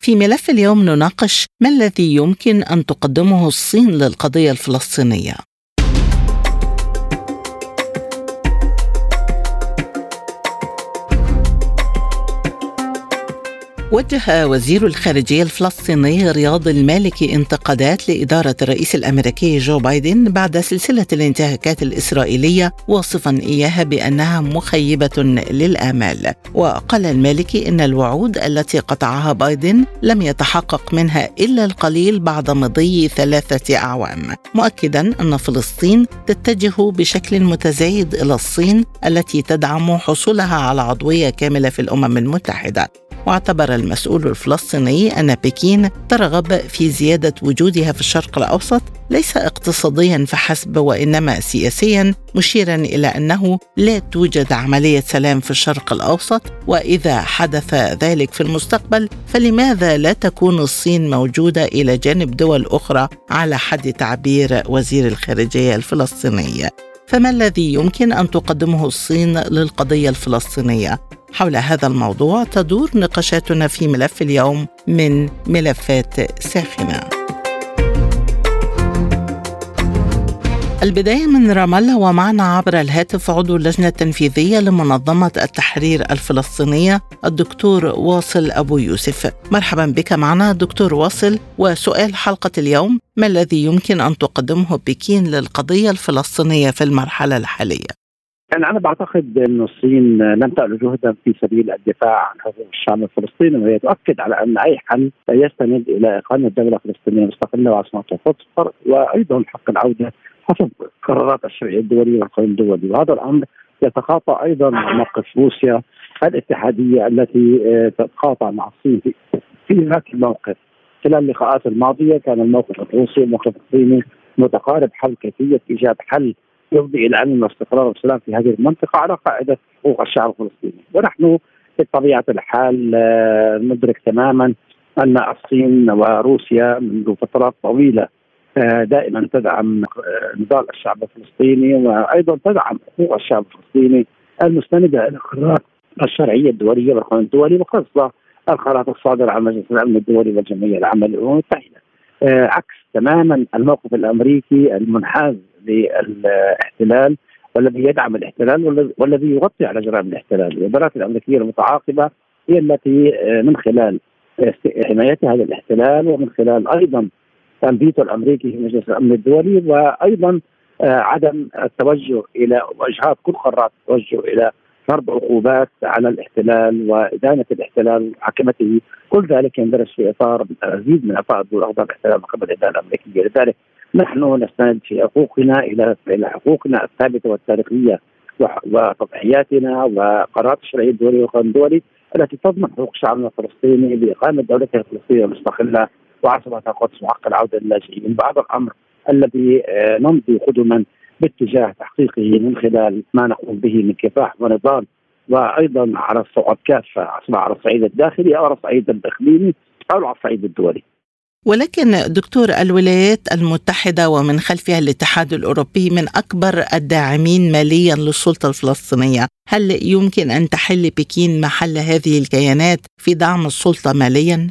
في ملف اليوم نناقش ما الذي يمكن أن تقدمه الصين للقضية الفلسطينية. وجه وزير الخارجية الفلسطيني رياض المالكي انتقادات لإدارة الرئيس الأمريكي جو بايدن بعد سلسلة الانتهاكات الإسرائيلية، واصفا إياها بأنها مخيبة للآمال. وقال المالكي إن الوعود التي قطعها بايدن لم يتحقق منها إلا القليل بعد مضي 3 أعوام، مؤكدا أن فلسطين تتجه بشكل متزايد إلى الصين التي تدعم حصولها على عضوية كاملة في الأمم المتحدة. واعتبر المسؤول الفلسطيني أن بكين ترغب في زيادة وجودها في الشرق الأوسط ليس اقتصاديا فحسب، وإنما سياسيا، مشيرا إلى أنه لا توجد عملية سلام في الشرق الأوسط، وإذا حدث ذلك في المستقبل فلماذا لا تكون الصين موجودة إلى جانب دول أخرى، على حد تعبير وزير الخارجية الفلسطيني. فما الذي يمكن أن تقدمه الصين للقضية الفلسطينية؟ حول هذا الموضوع تدور نقاشاتنا في ملف اليوم من ملفات ساخنة. البداية من رام الله، ومعنا عبر الهاتف عضو اللجنة التنفيذية لمنظمة التحرير الفلسطينية الدكتور واصل أبو يوسف. مرحبا بك معنا دكتور واصل، وسؤال حلقة اليوم: ما الذي يمكن أن تقدمه بكين للقضية الفلسطينية في المرحلة الحالية؟ يعني أنا بعتقد أن الصين لم تعد جهدا في سبيل الدفاع عن حقوق الشعب الفلسطيني، وهي تؤكد على أن أي حل يستند إلى إقامة دولة فلسطينية مستقلة وعاصمة وفصل، وأيضا حق العودة حسب قرارات الشرعية الدولية والقانون الدولي. وهذا الأمر يتقاطع أيضا مع موقف روسيا الاتحادية التي تتقاطع مع الصين في ذات الموقف. خلال اللقاءات الماضية كان الموقف الروسي والموقف الصيني متقارب حول كيفية إيجاد حل يفضي إلى أمن واستقرار والسلام في هذه المنطقة على قاعدة حقوق الشعب الفلسطيني. ونحن بطبيعة الحال ندرك تماما أن الصين وروسيا منذ فترات طويلة دائما تدعم نضال الشعب الفلسطيني، وأيضا تدعم حقوق الشعب الفلسطيني المستندة إلى القرارات الشرعية الدولية والقانون الدولي، وخاصة القرارات الصادرة عن مجلس الأمن الدولي والجمعية العامة للأمم المتحدة، عكس تماما الموقف الأمريكي المنحاز للاحتلال والذي يدعم الاحتلال والذي يغطي على جرائم الاحتلال. الإدارات الأمريكية المتعاقبة هي التي من خلال حمايتها للاحتلال، ومن خلال أيضا الفيتو الأمريكي في مجلس الأمن الدولي، وأيضا عدم التوجه إلى إجهاض كل قرارات التوجه إلى فرض عقوبات على الاحتلال وإدانة الاحتلال وحكمته، كل ذلك يندرج في إطار مزيد من أفاق الأخضر الاحتلال من قبل الإدارة الأمريكية. لذلك نحن نستند في حقوقنا إلى حقوقنا الثابتة والتاريخية وتضحياتنا وقرارات الشرعية الدولية والقانون الدولي التي تضمن حقوق شعبنا الفلسطيني بإقامة دولتها الفلسطينية المستقلة وعاصمتها القدس وحق العودة للاجئين. بعض الأمر الذي نمضي قدما باتجاه تحقيقه من خلال ما نقوم به من كفاح ونضال، وأيضا على الصعود كافة، سواء على الصعيد الداخلي أو على الصعيد الإقليمي أو على الصعيد الدولي. ولكن دكتور، الولايات المتحدة ومن خلفها الاتحاد الأوروبي من أكبر الداعمين ماليا للسلطة الفلسطينية، هل يمكن أن تحل بكين محل هذه الكيانات في دعم السلطة ماليا؟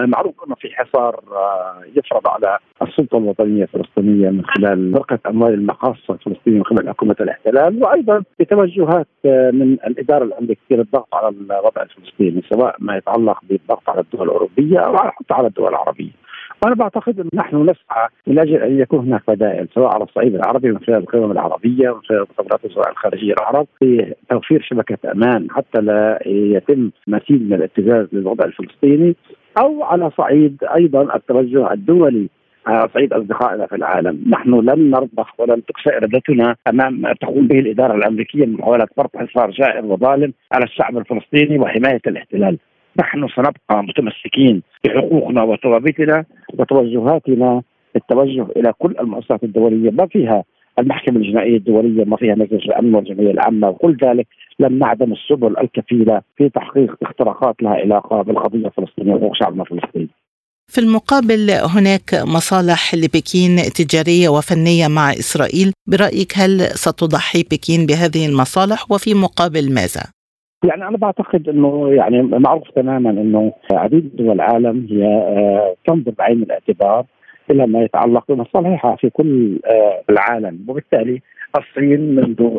معروف أنه في حصار يفرض على السلطة الوطنية الفلسطينية من خلال ورقة أموال المقاصة الفلسطينية من قبل حكومة الاحتلال، وأيضا بتوجهات من الإدارة الأمريكية للضغط على الوضع الفلسطيني، سواء ما يتعلق بالضغط على الدول الأوروبية أو حتى على الدول العربية. وأنا بعتقد أن نحن نسعى من أجل أن يكون هناك بدائل، سواء على الصعيد العربي من خلال القوى العربية ومن خلال مؤتمرات الوزراء الخارجية العرب، في توفير شبكة أمان حتى لا يتم مزيد من الابتزاز للوضع الفلسطيني، أو على صعيد أيضا التوجه الدولي على صعيد أصدقائنا في العالم. نحن لن نرضخ ولن تخشى إرادتنا أمام ما تقوم به الإدارة الأمريكية من محاولة فرض حصار جائر وظالم على الشعب الفلسطيني وحماية الاحتلال. نحن سنبقى متمسكين بحقوقنا وثوابتنا وتوجهاتنا التوجه الى كل المؤسسات الدوليه، ما فيها المحكمه الجنائيه الدوليه، ما فيها مجلس الامن والجمعيه العامه، وكل ذلك لم نعدم السبل الكفيله في تحقيق اختراقات لها علاقه بالقضيه الفلسطينيه وحقوق شعبنا الفلسطيني. في المقابل هناك مصالح لبكين تجارية وفنية مع إسرائيل، برأيك هل ستضحي بكين بهذه المصالح وفي مقابل ماذا؟ يعني أنا بعتقد أنه يعني معروف تماما أنه عديد دول العالم هي تنظر بعين الاعتبار إلى ما يتعلق بمصالحها في كل العالم، وبالتالي الصين منذ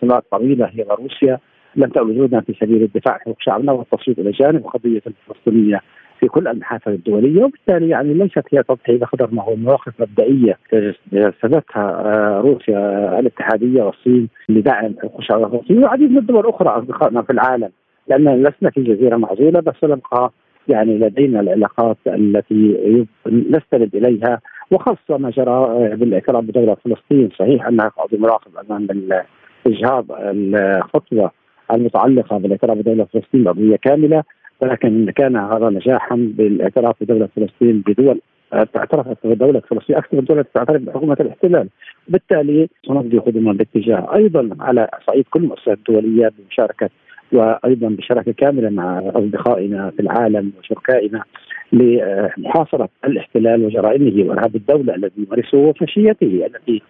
سنوات طويلة هي وروسيا لم تأل جهودها في سبيل الدفاع عن حقوق شعبنا والتصويت إلى جانب القضية الفلسطينية في كل المحافل الدولية، وبالتالي يعني ليست هي تضحية بقدر ما هو مواقف مبدئية جسدتها روسيا الاتحادية والصين لدعم حقوق الشعب الفلسطيني وعديد من الدول الأخرى أصدقائنا في العالم، لأننا لسنا في جزيرة معزولة بس نبقى يعني لدينا العلاقات التي نستند إليها، وخاصة ما جرى بالإعتراف بدولة فلسطين. صحيح أنها قاعدة مراقبة أمام الإجهاض الخطوة المتعلقة بالإعتراف بدولة فلسطين قضية كاملة، ولكن كان هذا نجاحا بالاعتراف بدولة فلسطين بدول تعترف بدولة فلسطين أكثر من دولة تعترف بحكومة الاحتلال، بالتالي سنبدي خدمة باتجاه أيضا على صعيد كل المؤسسات الدولية بمشاركة وأيضا بشراكة كاملة مع أصدقائنا في العالم وشركائنا لمحاصرة الاحتلال وجرائمه وإرهاب الدولة الذي يمارسه وفاشيته التي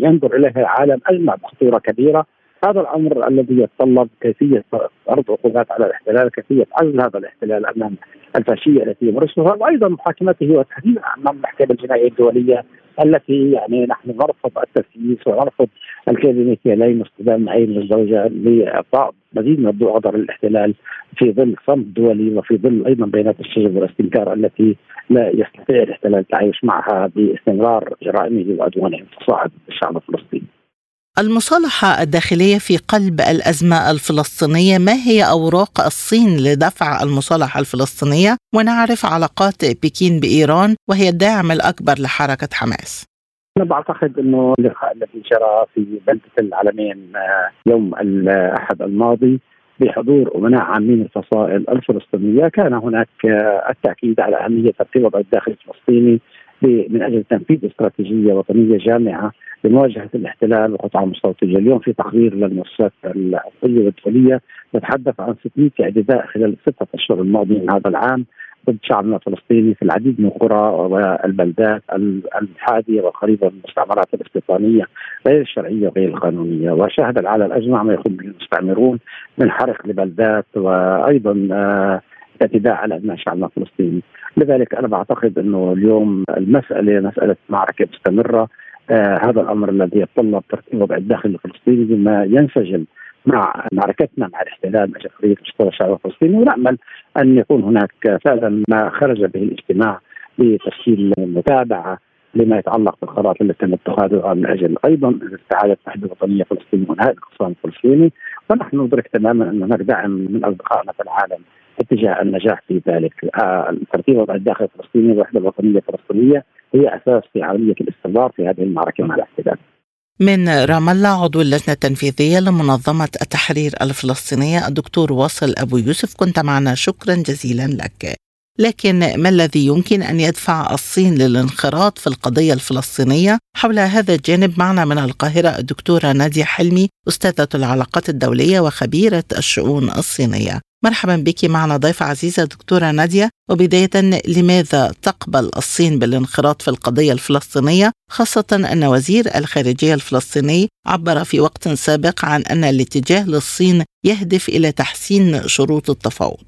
ينظر إليها العالم أجمع بخطورة كبيرة. هذا الأمر الذي يتطلب كيفية فرض عقوبات على الاحتلال، كيفية عزل هذا الاحتلال أمام الفاشية التي يمارسها، وأيضا محاكمته وتحديدا أمام المحكمة الجنائية الدولية التي يعني نحن نرفض التسييس ونرفض الكلمة لين استخدام عين الزوجة لإعطاء مزيد من الضوء أضرار الاحتلال في ظل صمت دولي وفي ظل أيضا بيانات الشجب والاستنكار التي لا يستطيع الاحتلال التعايش معها باستمرار جرائمه وعدوانه وتصاعد الشعب الفلسطيني. المصالحة الداخلية في قلب الأزمة الفلسطينية، ما هي أوراق الصين لدفع المصالحة الفلسطينية؟ ونعرف علاقات بكين بإيران وهي الداعم الأكبر لحركة حماس. أنا بعتقد أنه اللقاء الذي جرى في بلدة العلمين يوم الأحد الماضي بحضور أمناء عامين الفصائل الفلسطينية كان هناك التأكيد على أهمية ترتيب وضع الداخل الفلسطيني من أجل تنفيذ استراتيجية وطنية جامعة لمواجهة الاحتلال وقطع المستوطنة. اليوم في تقرير للمؤسسات الحقوقية والدولية يتحدث عن 600 اعتداء خلال 6 أشهر الماضية من هذا العام ضد شعبنا الفلسطيني في العديد من القرى والبلدات الحادية والقريبة من المستعمرات الاستيطانية غير الشرعية وغير القانونية، وشاهد العالم الأجمع ما يقوم به المستعمرون من حرق لبلدات وأيضا اعتداء على أبناء شعبنا الفلسطيني. لذلك أنا بعتقد أنه اليوم المسألة مسألة معركة مستمرة، هذا الأمر الذي يتطلب ترتيب وضع الداخل الفلسطيني بما ينسجم مع معركتنا مع الاحتلال مع جمهورية مشروع الشعب الفلسطيني، ونأمل أن يكون هناك فعلا ما خرج به الاجتماع لتسهيل المتابعة لما يتعلق بالقرارات التي تم اتخاذها من أجل أيضا استعادة التحدي الوطنية الفلسطينية وإنهاء الانقسام الفلسطيني، ونحن ندرك تماما أن هناك دعم من أصدقائنا في العالم اتجاه النجاح في ذلك. ترتيب وضع الداخل الفلسطيني والوحدة الوطنية الفلسطينية هي أساس في عملية الاستمرار في هذه المعركة مع الاحتلال. من رام الله عضو اللجنة التنفيذية لمنظمة التحرير الفلسطينية الدكتور واصل أبو يوسف، كنت معنا، شكرا جزيلا لك. لكن ما الذي يمكن أن يدفع الصين للانخراط في القضية الفلسطينية؟ حول هذا الجانب معنا من القاهرة الدكتورة نادية حلمي، أستاذة العلاقات الدولية وخبيرة الشؤون الصينية. مرحبا بك معنا ضيفة عزيزة دكتورة نادية. وبداية، لماذا تقبل الصين بالانخراط في القضية الفلسطينية، خاصة أن وزير الخارجية الفلسطيني عبر في وقت سابق عن أن الاتجاه للصين يهدف إلى تحسين شروط التفاوض؟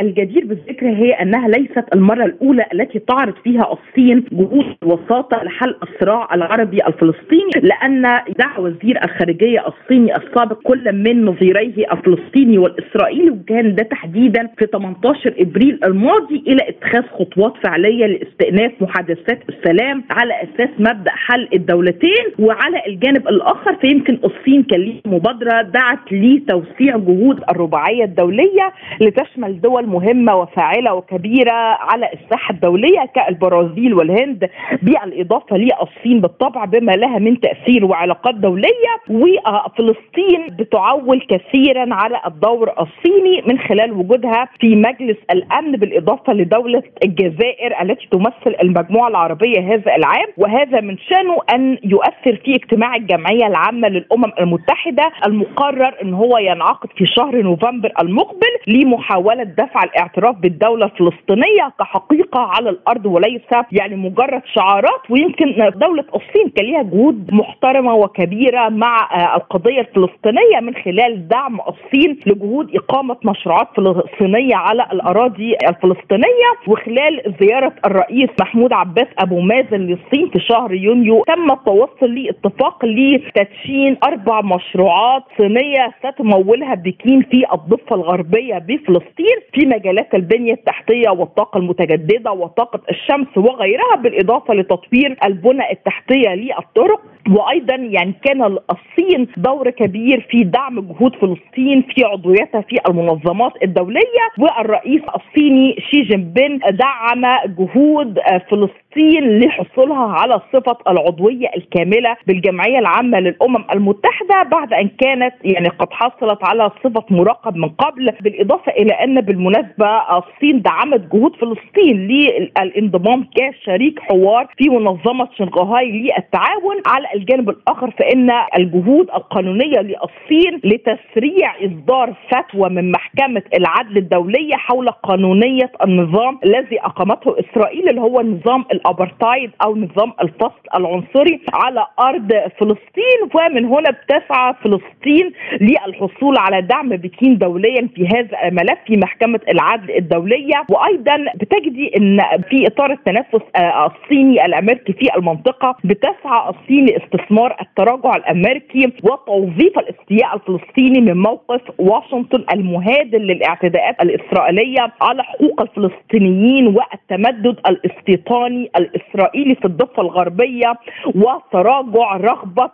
الجدير بالذكر هي أنها ليست المرة الأولى التي تعرض فيها الصين جهود الوساطة لحل الصراع العربي الفلسطيني، لأن دعا وزير الخارجية الصيني السابق كل من نظيريه الفلسطيني والإسرائيلي، وكان ده تحديدا في 18 إبريل الماضي، إلى اتخاذ خطوات فعلية لاستئناف محادثات السلام على أساس مبدأ حل الدولتين. وعلى الجانب الآخر فيمكن الصين كان لها مبادرة دعت لتوسيع جهود الرباعية الدولية لتشمل تعمل دول مهمة وفاعلة وكبيرة على الساحة الدولية كالبرازيل والهند، بالإضافة للصين بالطبع بما لها من تأثير وعلاقات دولية، وفلسطين بتعول كثيرا على الدور الصيني من خلال وجودها في مجلس الأمن، بالإضافة لدولة الجزائر التي تمثل المجموعة العربية هذا العام، وهذا من شأنه أن يؤثر في اجتماع الجمعية العامة للأمم المتحدة المقرر أن هو ينعقد في شهر نوفمبر المقبل لمحاولة دفع الاعتراف بالدولة الفلسطينية كحقيقة على الأرض وليس يعني مجرد شعارات. ويمكن دولة الصين كان لها جهود محترمة وكبيرة مع القضية الفلسطينية من خلال دعم الصين لجهود إقامة مشروعات فلسطينية على الأراضي الفلسطينية، وخلال زيارة الرئيس محمود عباس أبو مازن للصين في شهر يونيو تم التوصل لاتفاق لتدشين 4 مشروعات صينية ستمولها بكين في الضفة الغربية بفلسطين في مجالات البنية التحتية والطاقة المتجددة وطاقة الشمس وغيرها، بالإضافة لتطوير البنى التحتية للطرق. وأيضا يعني كان الصين دور كبير في دعم جهود فلسطين في عضويتها في المنظمات الدولية، والرئيس الصيني شي جين بين دعم جهود فلسطين لحصولها على صفة العضوية الكاملة بالجمعية العامة للأمم المتحدة بعد أن كانت يعني قد حصلت على صفة مراقب من قبل، بالإضافة إلى أن بالمناسبة الصين دعمت جهود فلسطين للانضمام كشريك حوار في منظمة شنغهاي للتعاون. على الجانب الآخر فإن الجهود القانونية للصين لتسريع إصدار فتوى من محكمة العدل الدولية حول قانونية النظام الذي أقامته إسرائيل اللي هو نظام الأبرتايد أو نظام الفصل العنصري على أرض فلسطين، ومن هنا بتسعى فلسطين للحصول على دعم بكين دوليا في هذا الملف في محكمة العدل الدولية. وأيضا بتجدي أن في إطار التنافس الصيني الأمريكي في المنطقة بتسعى الصين لاستثمار التراجع الأمريكي وتوظيف الاستياء الفلسطيني من موقف واشنطن المهادن للاعتداءات الإسرائيلية على حقوق الفلسطينيين والتمدد الاستيطاني الإسرائيلي في الضفة الغربية وتراجع رغبة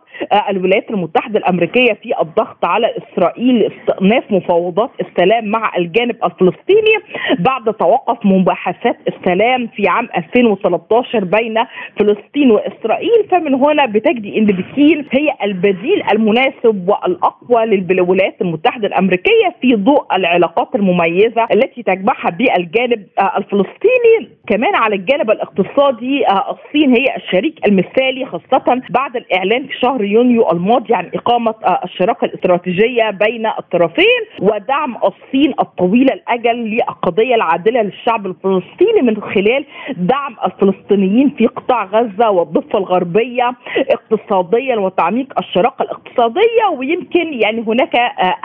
الولايات المتحدة الأمريكية في الضغط على إسرائيل لاستئناف مفاوضات السلام مع الجانب الفلسطيني بعد توقف مباحثات السلام في عام 2013 بين فلسطين وإسرائيل. فمن هنا بتجدي إن بكين هي البديل المناسب والأقوى للولايات المتحدة الأمريكية في ضوء العلاقات المميزة التي تجمعها بالجانب الفلسطيني. كمان على الجانب الاقتصادي الصين هي الشريك المثالي خاصة بعد الإعلان في شهر يونيو الماضي عن إقامة الشراكة الاستراتيجية بين الطرفين ودعم الصين الطويل الأجل للقضية العادلة للشعب الفلسطيني من خلال دعم الفلسطينيين في قطاع غزة والضفة الغربية اقتصاديا وتعميق الشراكة الاقتصادية. ويمكن يعني هناك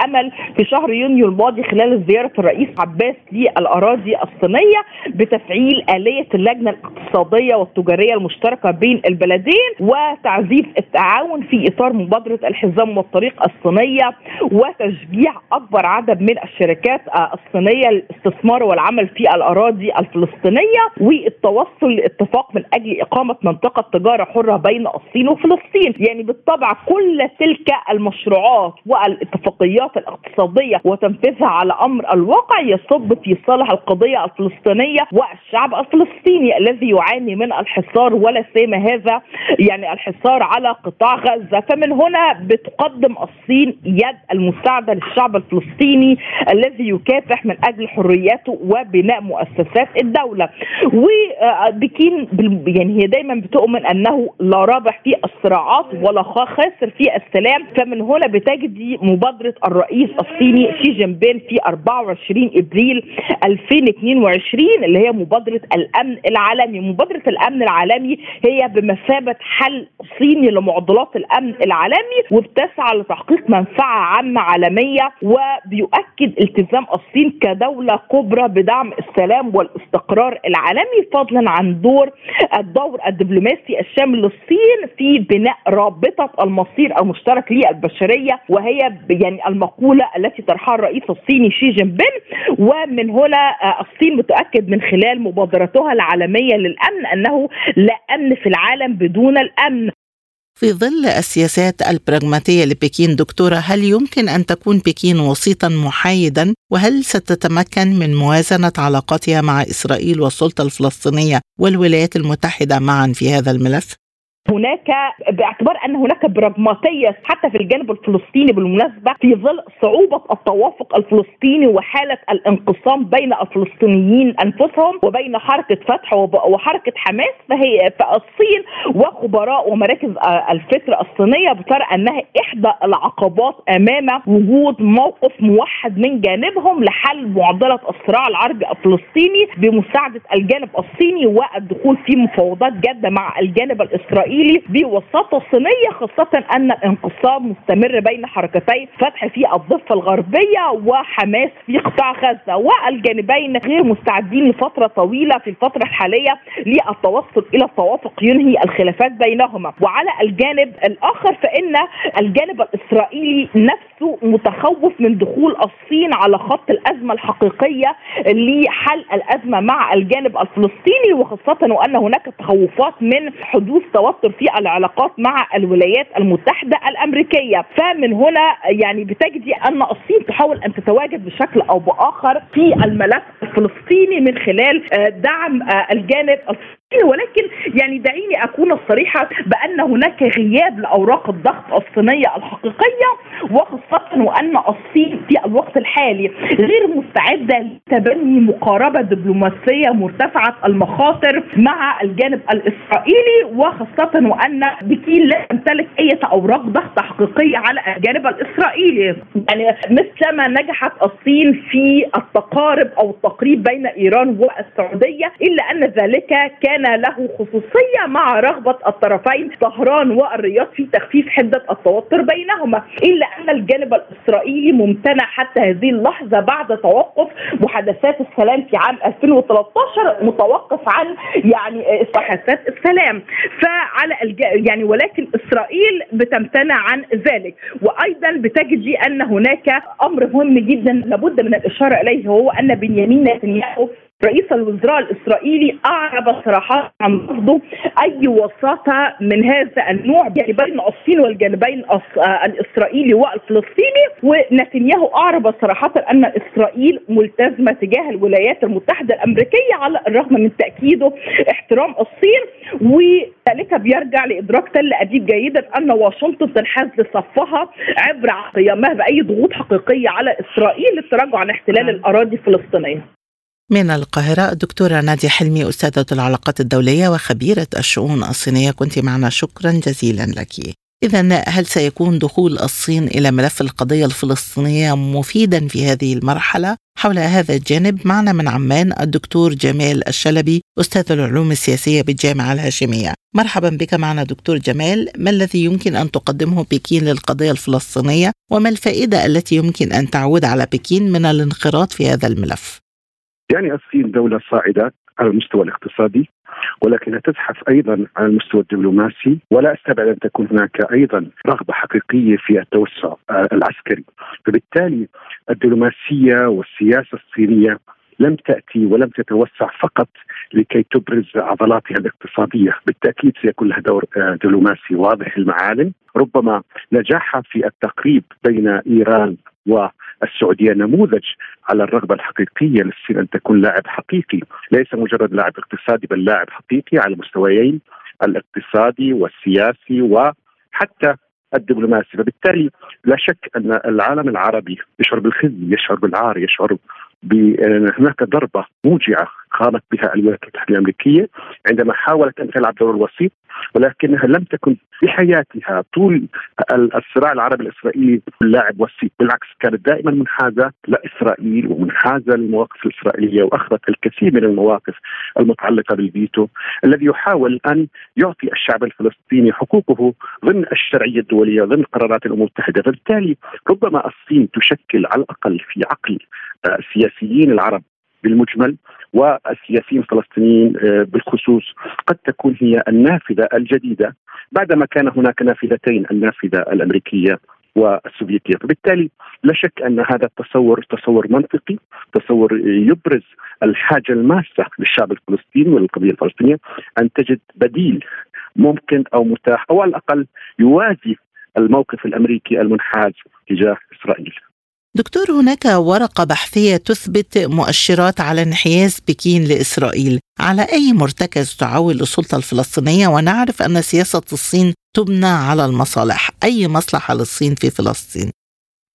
أمل في شهر يونيو الماضي خلال زيارة الرئيس عباس للأراضي الصينية بتفعيل آلية اللجنة الاقتصادية والتجارية المشتركة بين البلدين وتعزيز التعاون في إطار مبادرة الحزام والطريق الصينية وتشجيع أكبر عدد من الشركات الصينية للاستثمار والعمل في الأراضي الفلسطينية والتوصل لاتفاق من أجل إقامة منطقة تجارة حرة بين الصين وفلسطين. يعني بالطبع كل تلك المشروعات والاتفاقيات الاقتصادية وتنفيذها على أمر الواقع يصب في صالح القضية الفلسطينية والشعب الفلسطيني الذي يعاني من الحصار ولا سيما هذا يعني الحصار على قطاع غزة. فمن هنا بتقدم الصين يد المساعدة للشعب الفلسطيني الذي يكافح من أجل حرياته وبناء مؤسسات الدولة. وبكين يعني هي دايما بتؤمن أنه لا رابح في الصراعات ولا خاسر في السلام، فمن هنا بتجدي مبادرة الرئيس الصيني شي جين بين في 24 إبريل 2022 اللي هي مبادرة الأمن العالمي. مبادرة الأمن العالمي هي بمثابة حل صيني لمعضلات الأمن العالمي وبتسعى لتحقيق منفعة عامة عالمية، وبيؤكد التزام الصين كدولة كبرى بدعم السلام والاستقرار العالمي فضلا عن الدور الدبلوماسي الشامل للصين في بناء رابطة المصير المشترك للبشرية وهي يعني المقولة التي طرحها الرئيس الصيني شي جين بين. ومن هنا الصين متأكد من خلال مبادرتها العالمية للأمن أنه لا أمن في العالم بدون الأمن. في ظل السياسات البراغماتية لبكين دكتورة، هل يمكن أن تكون بكين وسيطا محايدا؟ وهل ستتمكن من موازنة علاقاتها مع إسرائيل والسلطة الفلسطينية والولايات المتحدة معا في هذا الملف؟ هناك باعتبار أن هناك براغماتية حتى في الجانب الفلسطيني بالمناسبة، في ظل صعوبة التوافق الفلسطيني وحالة الانقسام بين الفلسطينيين أنفسهم وبين حركة فتح وحركة حماس، فهي الصين وخبراء ومراكز الفكر الصينية بترى أنها إحدى العقبات أمام وجود موقف موحد من جانبهم لحل معضلة الصراع العربي الفلسطيني بمساعدة الجانب الصيني والدخول في مفاوضات جادة مع الجانب الإسرائيلي بوساطة صينية، خاصة أن الانقسام مستمر بين حركتي فتح في الضفة الغربية وحماس في قطاع غزة، والجانبين غير مستعدين لفترة طويلة في الفترة الحالية للتوصل إلى التوافق ينهي الخلافات بينهما. وعلى الجانب الآخر فإن الجانب الإسرائيلي نفسه متخوف من دخول الصين على خط الأزمة الحقيقية لحل الأزمة مع الجانب الفلسطيني، وخاصة وأن هناك تخوفات من حدوث توتر في العلاقات مع الولايات المتحدة الأمريكية. فمن هنا يعني بتجدي أن الصين تحاول أن تتواجد بشكل أو بآخر في الملف الفلسطيني من خلال دعم الجانب الصيني، ولكن يعني دعيني أكون صريحة بأن هناك غياب لأوراق الضغط الصينية الحقيقية، وخاصة وأن الصين في الوقت الحالي غير مستعدة لتبني مقاربة دبلوماسية مرتفعة المخاطر مع الجانب الإسرائيلي، وخاصة وأن بكين لا تمتلك أي أوراق ضغط حقيقية على الجانب الإسرائيلي. يعني مثل ما نجحت الصين في التقارب أو التقريب بين إيران والسعودية، إلا أن ذلك كان له خصوصية مع رغبة الطرفين طهران والرياض في تخفيف حدة التوتر بينهما، إلا أن الجانب الإسرائيلي ممتنع حتى هذه اللحظة بعد توقف محادثات السلام في عام 2013 متوقف عن يعني محادثات السلام يعني ولكن إسرائيل بتمتنع عن ذلك. وأيضا بتجدي أن هناك أمر مهم جدا لابد من الإشارة إليه، هو أن بنيامين نتنياهو رئيس الوزراء الإسرائيلي أعرب صراحة عن رفضه أي وساطة من هذا النوع يعني بين الصين والجانبين الإسرائيلي والفلسطيني، ونتنياهو أعرب صراحة أن إسرائيل ملتزمة تجاه الولايات المتحدة الأمريكية على الرغم من تأكيده احترام الصين، وذلك بيرجع لإدراك تل أبيب جيدا أن واشنطن تنحاز لصفها عبر قيامها بأي ضغوط حقيقية على إسرائيل للتراجع عن احتلال الأراضي الفلسطينية. من القاهرة الدكتورة نادية حلمي، أستاذة العلاقات الدولية وخبيرة الشؤون الصينية، كنت معنا، شكرا جزيلا لك. إذن هل سيكون دخول الصين إلى ملف القضية الفلسطينية مفيدا في هذه المرحلة؟ حول هذا الجانب معنا من عمان الدكتور جمال الشلبي، أستاذ العلوم السياسية بالجامعة الهاشمية. مرحبا بك معنا دكتور جمال، ما الذي يمكن أن تقدمه بكين للقضية الفلسطينية، وما الفائدة التي يمكن أن تعود على بكين من الانخراط في هذا الملف؟ يعني الصين دولة صاعدة على المستوى الاقتصادي، ولكنها تزحف أيضا على المستوى الدبلوماسي، ولا أستبعد أن تكون هناك أيضا رغبة حقيقية في التوسع العسكري. فبالتالي الدبلوماسية والسياسة الصينية لم تأتي ولم تتوسع فقط لكي تبرز عضلاتها الاقتصادية، بالتأكيد سيكون لها دور دبلوماسي واضح المعالم. ربما نجاحها في التقريب بين إيران والسعودية نموذج على الرغبة الحقيقية للصين أن تكون لاعب حقيقي، ليس مجرد لاعب اقتصادي بل لاعب حقيقي على المستويين الاقتصادي والسياسي وحتى الدبلوماسي. فبالتالي لا شك أن العالم العربي يشعر بالخزي، يشعر بالعار، يشعر هناك ضربة موجعة قامت بها الولايات المتحدة الأمريكية عندما حاولت أن تلعب دور الوسيط، ولكنها لم تكن في حياتها طول الصراع العربي الإسرائيلي لاعب وسيط، بالعكس كانت دائما منحازة لإسرائيل ومنحازة للمواقف الإسرائيلية، وأخذت الكثير من المواقف المتعلقة بالفيتو الذي يحاول أن يعطي الشعب الفلسطيني حقوقه ضمن الشرعية الدولية ضمن قرارات الأمم المتحدة. فبالتالي ربما الصين تشكل على الأقل في عقل السياسيين العرب بالمجمل والسياسيين الفلسطينيين بالخصوص قد تكون هي النافذة الجديدة بعدما كان هناك نافذتين، النافذة الأمريكية والسوفيتية. فبالتالي لا شك أن هذا التصور تصور منطقي، تصور يبرز الحاجة الماسة للشعب الفلسطيني والقضية الفلسطينية أن تجد بديل ممكن أو متاح أو على الأقل يوازي الموقف الأمريكي المنحاز تجاه إسرائيل. دكتور، هناك ورقة بحثية تثبت مؤشرات على انحياز بكين لإسرائيل، على أي مرتكز تعول السلطة الفلسطينية؟ ونعرف أن سياسة الصين تبنى على المصالح، أي مصلحة للصين في فلسطين؟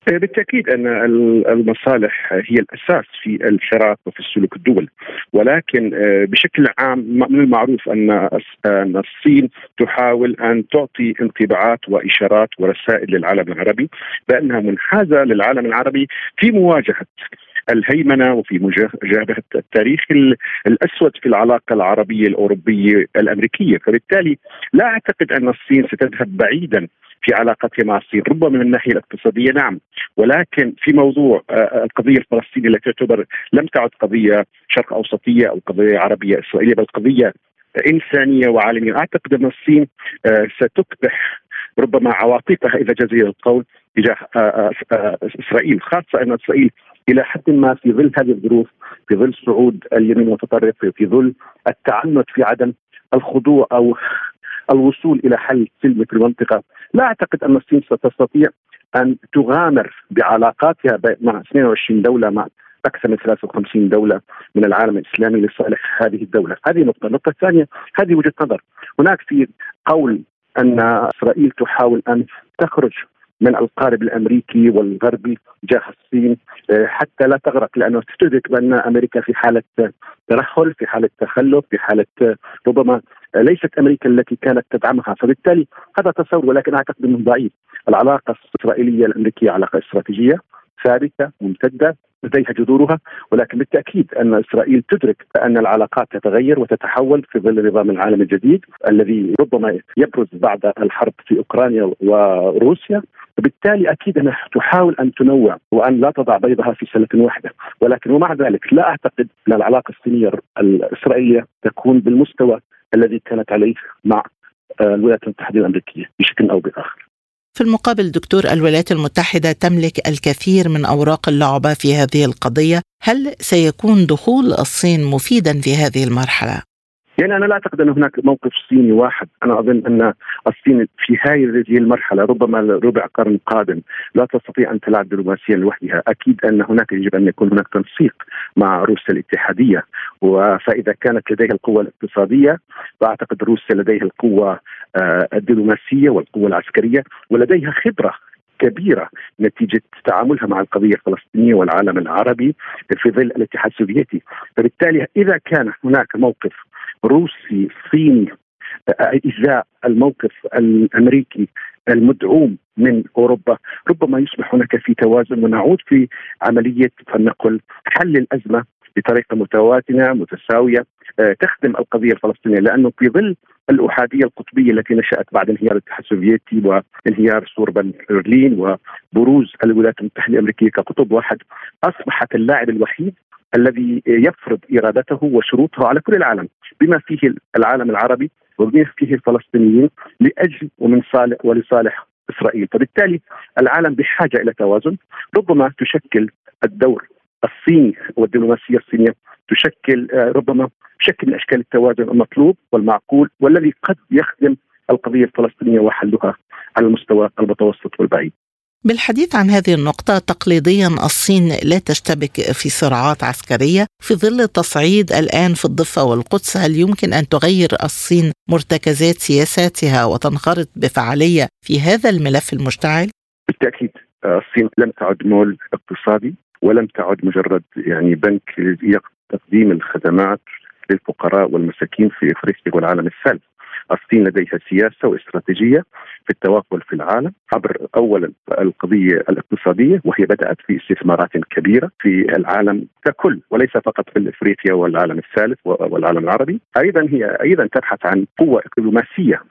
بالتأكيد أن المصالح هي الأساس في الحراك وفي السلوك الدول، ولكن بشكل عام من المعروف أن الصين تحاول أن تعطي انطباعات وإشارات ورسائل للعالم العربي بأنها منحازة للعالم العربي في مواجهة الهيمنة وفي مجابهة التاريخ الأسود في العلاقة العربية الأوروبية الأمريكية. فبالتالي لا أعتقد أن الصين ستذهب بعيدا في علاقتها مع الصين، ربما من الناحية الاقتصادية نعم، ولكن في موضوع القضية الفلسطينية التي تعتبر لم تعد قضية شرق أوسطية أو قضية عربية إسرائيلية بل قضية إنسانية وعالمية، أعتقد أن الصين ستكبح ربما عواطفها إذا جاز القول تجاه إسرائيل، خاصة أن إسرائيل إلى حد ما في ظل هذه الظروف، في ظل صعود اليمين المتطرف، في ظل التعنت في عدم الخضوع أو الوصول إلى حل سلمي في المنطقة، لا أعتقد أن الصين ستستطيع أن تغامر بعلاقاتها مع 22 دولة، مع أكثر من 53 دولة من العالم الإسلامي لصالح هذه الدولة. هذه نقطة. النقطة الثانية، هذه وجهة نظر. هناك في قول أن إسرائيل تحاول أن تخرج من القارب الأمريكي والغربي جاه الصين حتى لا تغرق، لأنه تدرك بأن أمريكا في حالة ترحل، في حالة تخلف، في حالة ربما ليست أمريكا التي كانت تدعمها. فبالتالي هذا تصور، ولكن أعتقد أنه ضعيف. العلاقة الإسرائيلية الأمريكية علاقة استراتيجية ثابتة ممتدة لديها جذورها، ولكن بالتأكيد أن إسرائيل تدرك أن العلاقات تتغير وتتحول في ظل نظام العالم الجديد الذي ربما يبرز بعد الحرب في أوكرانيا وروسيا. وبالتالي أكيد أنها تحاول أن تنوع وأن لا تضع بيضها في سلة واحدة، ولكن ومع ذلك لا أعتقد أن العلاقة الصينية الإسرائيلية تكون بالمستوى الذي كانت عليه مع الولايات المتحدة الأمريكية بشكل أو بآخر. في المقابل دكتور، الولايات المتحدة تملك الكثير من أوراق اللعبة في هذه القضية، هل سيكون دخول الصين مفيدا في هذه المرحلة؟ يعني أنا لا أعتقد أن هناك موقف صيني واحد. أنا أظن أن الصين في هذه المرحلة ربما ربع قرن قادم لا تستطيع أن تلعب دبلوماسيا لوحدها. أكيد أن هناك يجب أن يكون هناك تنسيق مع روسيا الاتحادية، فإذا كانت لديها القوة الاقتصادية فأعتقد روسيا لديها القوة الدبلوماسية والقوة العسكرية، ولديها خبرة كبيرة نتيجة تعاملها مع القضية الفلسطينية والعالم العربي في ظل الاتحاد السوفيتي. فبالتالي إذا كان هناك موقف روسي صيني إزاء الموقف الأمريكي المدعوم من أوروبا، ربما يصبح هناك في توازن ونعود في عملية فلنقل حل الأزمة بطريقة متوازنة متساوية تخدم القضية الفلسطينية، لأنه في ظل الأحادية القطبية التي نشأت بعد انهيار الاتحاد السوفيتي وانهيار سور برلين وبروز الولايات المتحدة الأمريكية كقطب واحد، أصبحت اللاعب الوحيد الذي يفرض إرادته وشروطه على كل العالم بما فيه العالم العربي وبما فيه الفلسطينيين لأجل ومن صالح ولصالح إسرائيل. فبالتالي العالم بحاجة إلى توازن، ربما تشكل الدور الصيني والدبلوماسية الصينية تشكل ربما شكل من أشكال التوازن المطلوب والمعقول والذي قد يخدم القضية الفلسطينية وحلها على المستوى المتوسط والبعيد. بالحديث عن هذه النقطة، تقليديا الصين لا تشتبك في صراعات عسكرية، في ظل تصعيد الآن في الضفة والقدس هل يمكن أن تغير الصين مرتكزات سياساتها وتنخرط بفعالية في هذا الملف المشتعل؟ بالتأكيد الصين لم تعد مول اقتصادي ولم تعد مجرد بنك تقديم الخدمات للفقراء والمساكين في أفريقيا والعالم الثالث. الصين لديها سياسة واستراتيجية في التواصل في العالم عبر أولا القضية الاقتصادية، وهي بدأت في استثمارات كبيرة في العالم ككل وليس فقط في أفريقيا والعالم الثالث والعالم العربي. أيضا هي تبحث عن قوة دبلوماسية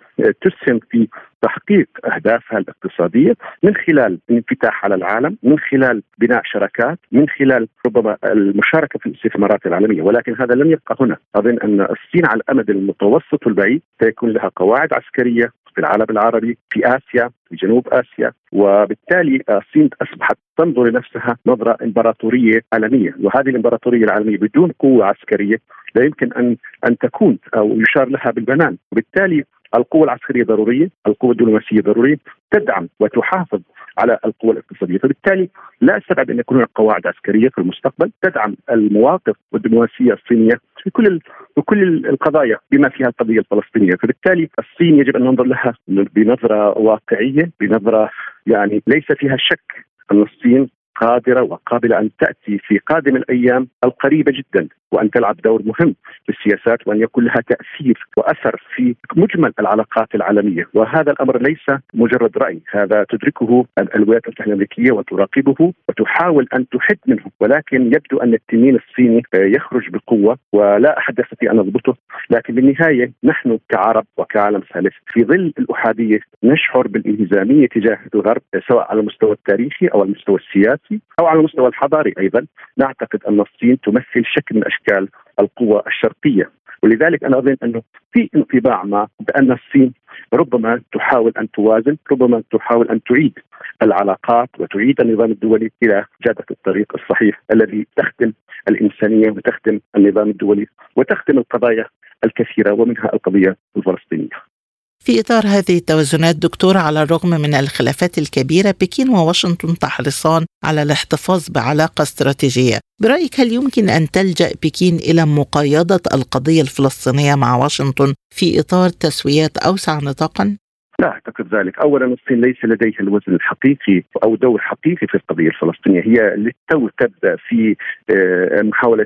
تسهم في تحقيق أهدافها الاقتصادية من خلال الانفتاح على العالم، من خلال بناء شراكات، من خلال ربما المشاركة في الاستثمارات العالمية. ولكن هذا لن يبقى هنا. أظن أن الصين على الأمد المتوسط والبعيد سيكون لها قواعد عسكرية في العالم العربي، في آسيا، في جنوب آسيا، وبالتالي الصين أصبحت تنظر لنفسها نظرة إمبراطورية عالمية، وهذه الإمبراطورية العالمية بدون قوة عسكرية لا يمكن أن تكون أو يشار لها بالبنان. وبالتالي القوة العسكرية ضرورية، القوة الدبلوماسية ضرورية، تدعم وتحافظ على القوة الاقتصادية. فبالتالي لا أستبعد أن يكون هناك قواعد عسكرية في المستقبل تدعم المواقف والدبلوماسية الصينية في كل القضايا بما فيها القضية الفلسطينية. فبالتالي الصين يجب أن ننظر لها بنظرة واقعية، بنظرة يعني ليس فيها شك أن الصين قادرة وقابلة أن تأتي في قادم الأيام القريبة جدا وأن تلعب دور مهم في السياسات، وأن يكون لها تأثير وأثر في مجمل العلاقات العالمية. وهذا الأمر ليس مجرد رأي، هذا تدركه الولايات المتحدة الأمريكية وتراقبه وتحاول أن تحد منه. ولكن يبدو أن التنين الصيني يخرج بقوة ولا أحد يستطيع أن يضبطه. لكن بالنهاية نحن كعرب وكعالم ثالث في ظل الأحادية نشعر بالانهزامية تجاه الغرب، سواء على المستوى التاريخي أو المستوى السياسي أو على المستوى الحضاري أيضا. نعتقد أن الصين تمثل شكل من أشكال القوى الشرقية، ولذلك أنا أظن أنه في انطباع ما بأن الصين ربما تحاول أن توازن، ربما تحاول أن تعيد العلاقات وتعيد النظام الدولي إلى جادة الطريق الصحيح الذي تخدم الإنسانية وتخدم النظام الدولي وتخدم القضايا الكثيرة ومنها القضية الفلسطينية. في إطار هذه التوازنات دكتور، على الرغم من الخلافات الكبيرة بكين وواشنطن تحرصان على الاحتفاظ بعلاقة استراتيجية، برأيك هل يمكن أن تلجأ بكين إلى مقايضة القضية الفلسطينية مع واشنطن في إطار تسويات أوسع نطاقاً؟ لا أعتقد ذلك. أولا الصين ليس لديها الوزن الحقيقي أو دور حقيقي في القضية الفلسطينية، هي للتو تبدأ في محاولة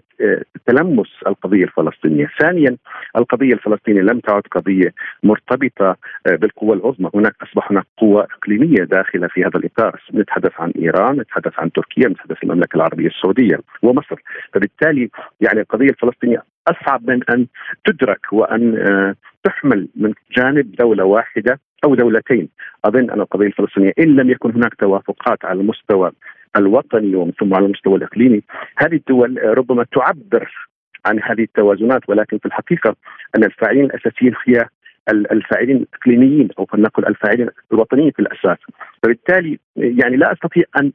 تلمس القضية الفلسطينية. ثانيا القضية الفلسطينية لم تعد قضية مرتبطة بالقوى العظمى، هناك أصبح هناك قوى إقليمية داخلة في هذا الإطار، نتحدث عن إيران، نتحدث عن تركيا، نتحدث عن المملكة العربية السعودية ومصر. فبالتالي يعني القضية الفلسطينية أصعب من أن تدرك وأن تحمل من جانب دولة واحدة أو دولتين. أظن أن القضية الفلسطينية إن لم يكن هناك توافقات على المستوى الوطني ومن ثم على المستوى الإقليمي، هذه الدول ربما تعبر عن هذه التوازنات، ولكن في الحقيقة أن الفاعلين الأساسيين هي الفاعلين الإقليميين أو فلنقل الفاعلين الوطنيين في الأساس. فبالتالي يعني لا أستطيع أن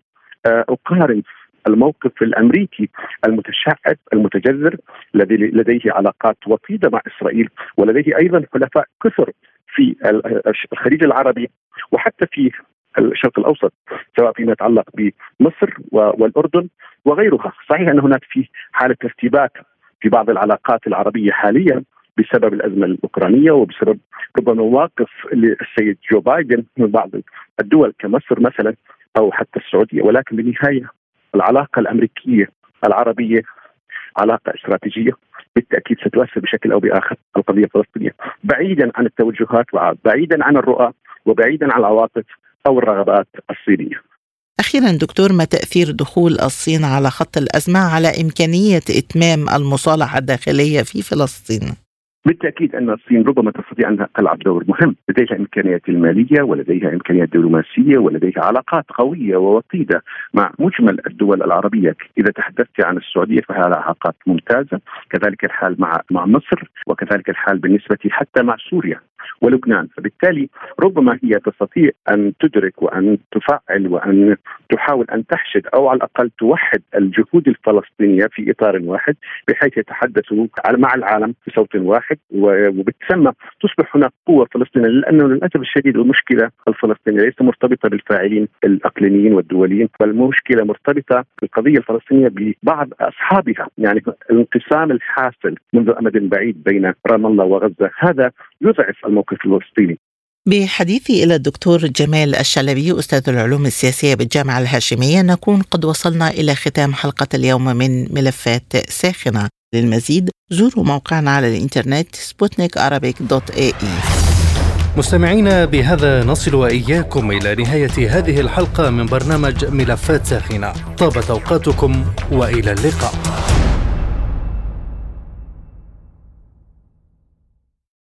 أقارن الموقف الأمريكي المتشعب المتجذر الذي لديه علاقات وطيدة مع إسرائيل ولديه أيضا حلفاء كثر في الخليج العربي وحتى في الشرق الأوسط، سواء فيما يتعلق بمصر والأردن وغيرها. صحيح أن هناك في حالة ترتيبات في بعض العلاقات العربية حاليا بسبب الأزمة الأوكرانية وبسبب ربما مواقف للسيد جو بايدن من بعض الدول كمصر مثلا أو حتى السعودية، ولكن بالنهاية العلاقة الأمريكية العربية علاقة استراتيجية بالتأكيد ستؤثر بشكل أو بآخر القضية الفلسطينية، بعيدا عن التوجهات وبعيدا عن الرؤى وبعيدا عن العواطف أو الرغبات الصينية. أخيرا دكتور، ما تأثير دخول الصين على خط الأزمة على إمكانية إتمام المصالحة الداخلية في فلسطين؟ بالتأكيد أن الصين ربما تستطيع أن تلعب دور مهم، لديها إمكانيات المالية ولديها إمكانيات دبلوماسية ولديها علاقات قوية ووطيدة مع مجمل الدول العربية. إذا تحدثت عن السعودية فهي علاقات ممتازة، كذلك الحال مع مصر، وكذلك الحال بالنسبة حتى مع سوريا ولبنان. فبالتالي ربما هي تستطيع أن تدرك وأن تفعل وأن تحاول أن تحشد أو على الأقل توحد الجهود الفلسطينية في إطار واحد بحيث يتحدثوا مع العالم بصوت واحد، وبتسمى تصبح هناك قوة فلسطينية. لأنه للأسف الشديد المشكلة الفلسطينية ليست مرتبطة بالفاعلين الأقليميين والدوليين، والمشكلة مرتبطة بالقضية الفلسطينية ببعض أصحابها. يعني الانقسام الحاصل منذ أمد بعيد بين رام الله وغزة هذا يضعف الموقف الفلسطيني. بحديثي إلى الدكتور جمال الشلبي أستاذ العلوم السياسية بالجامعة الهاشمية نكون قد وصلنا إلى ختام حلقة اليوم من ملفات ساخنة. للمزيد زوروا موقعنا على الإنترنت sputnikarabic.ae. مستمعينا، بهذا نصل وإياكم إلى نهاية هذه الحلقة من برنامج ملفات ساخنة. طابت أوقاتكم وإلى اللقاء.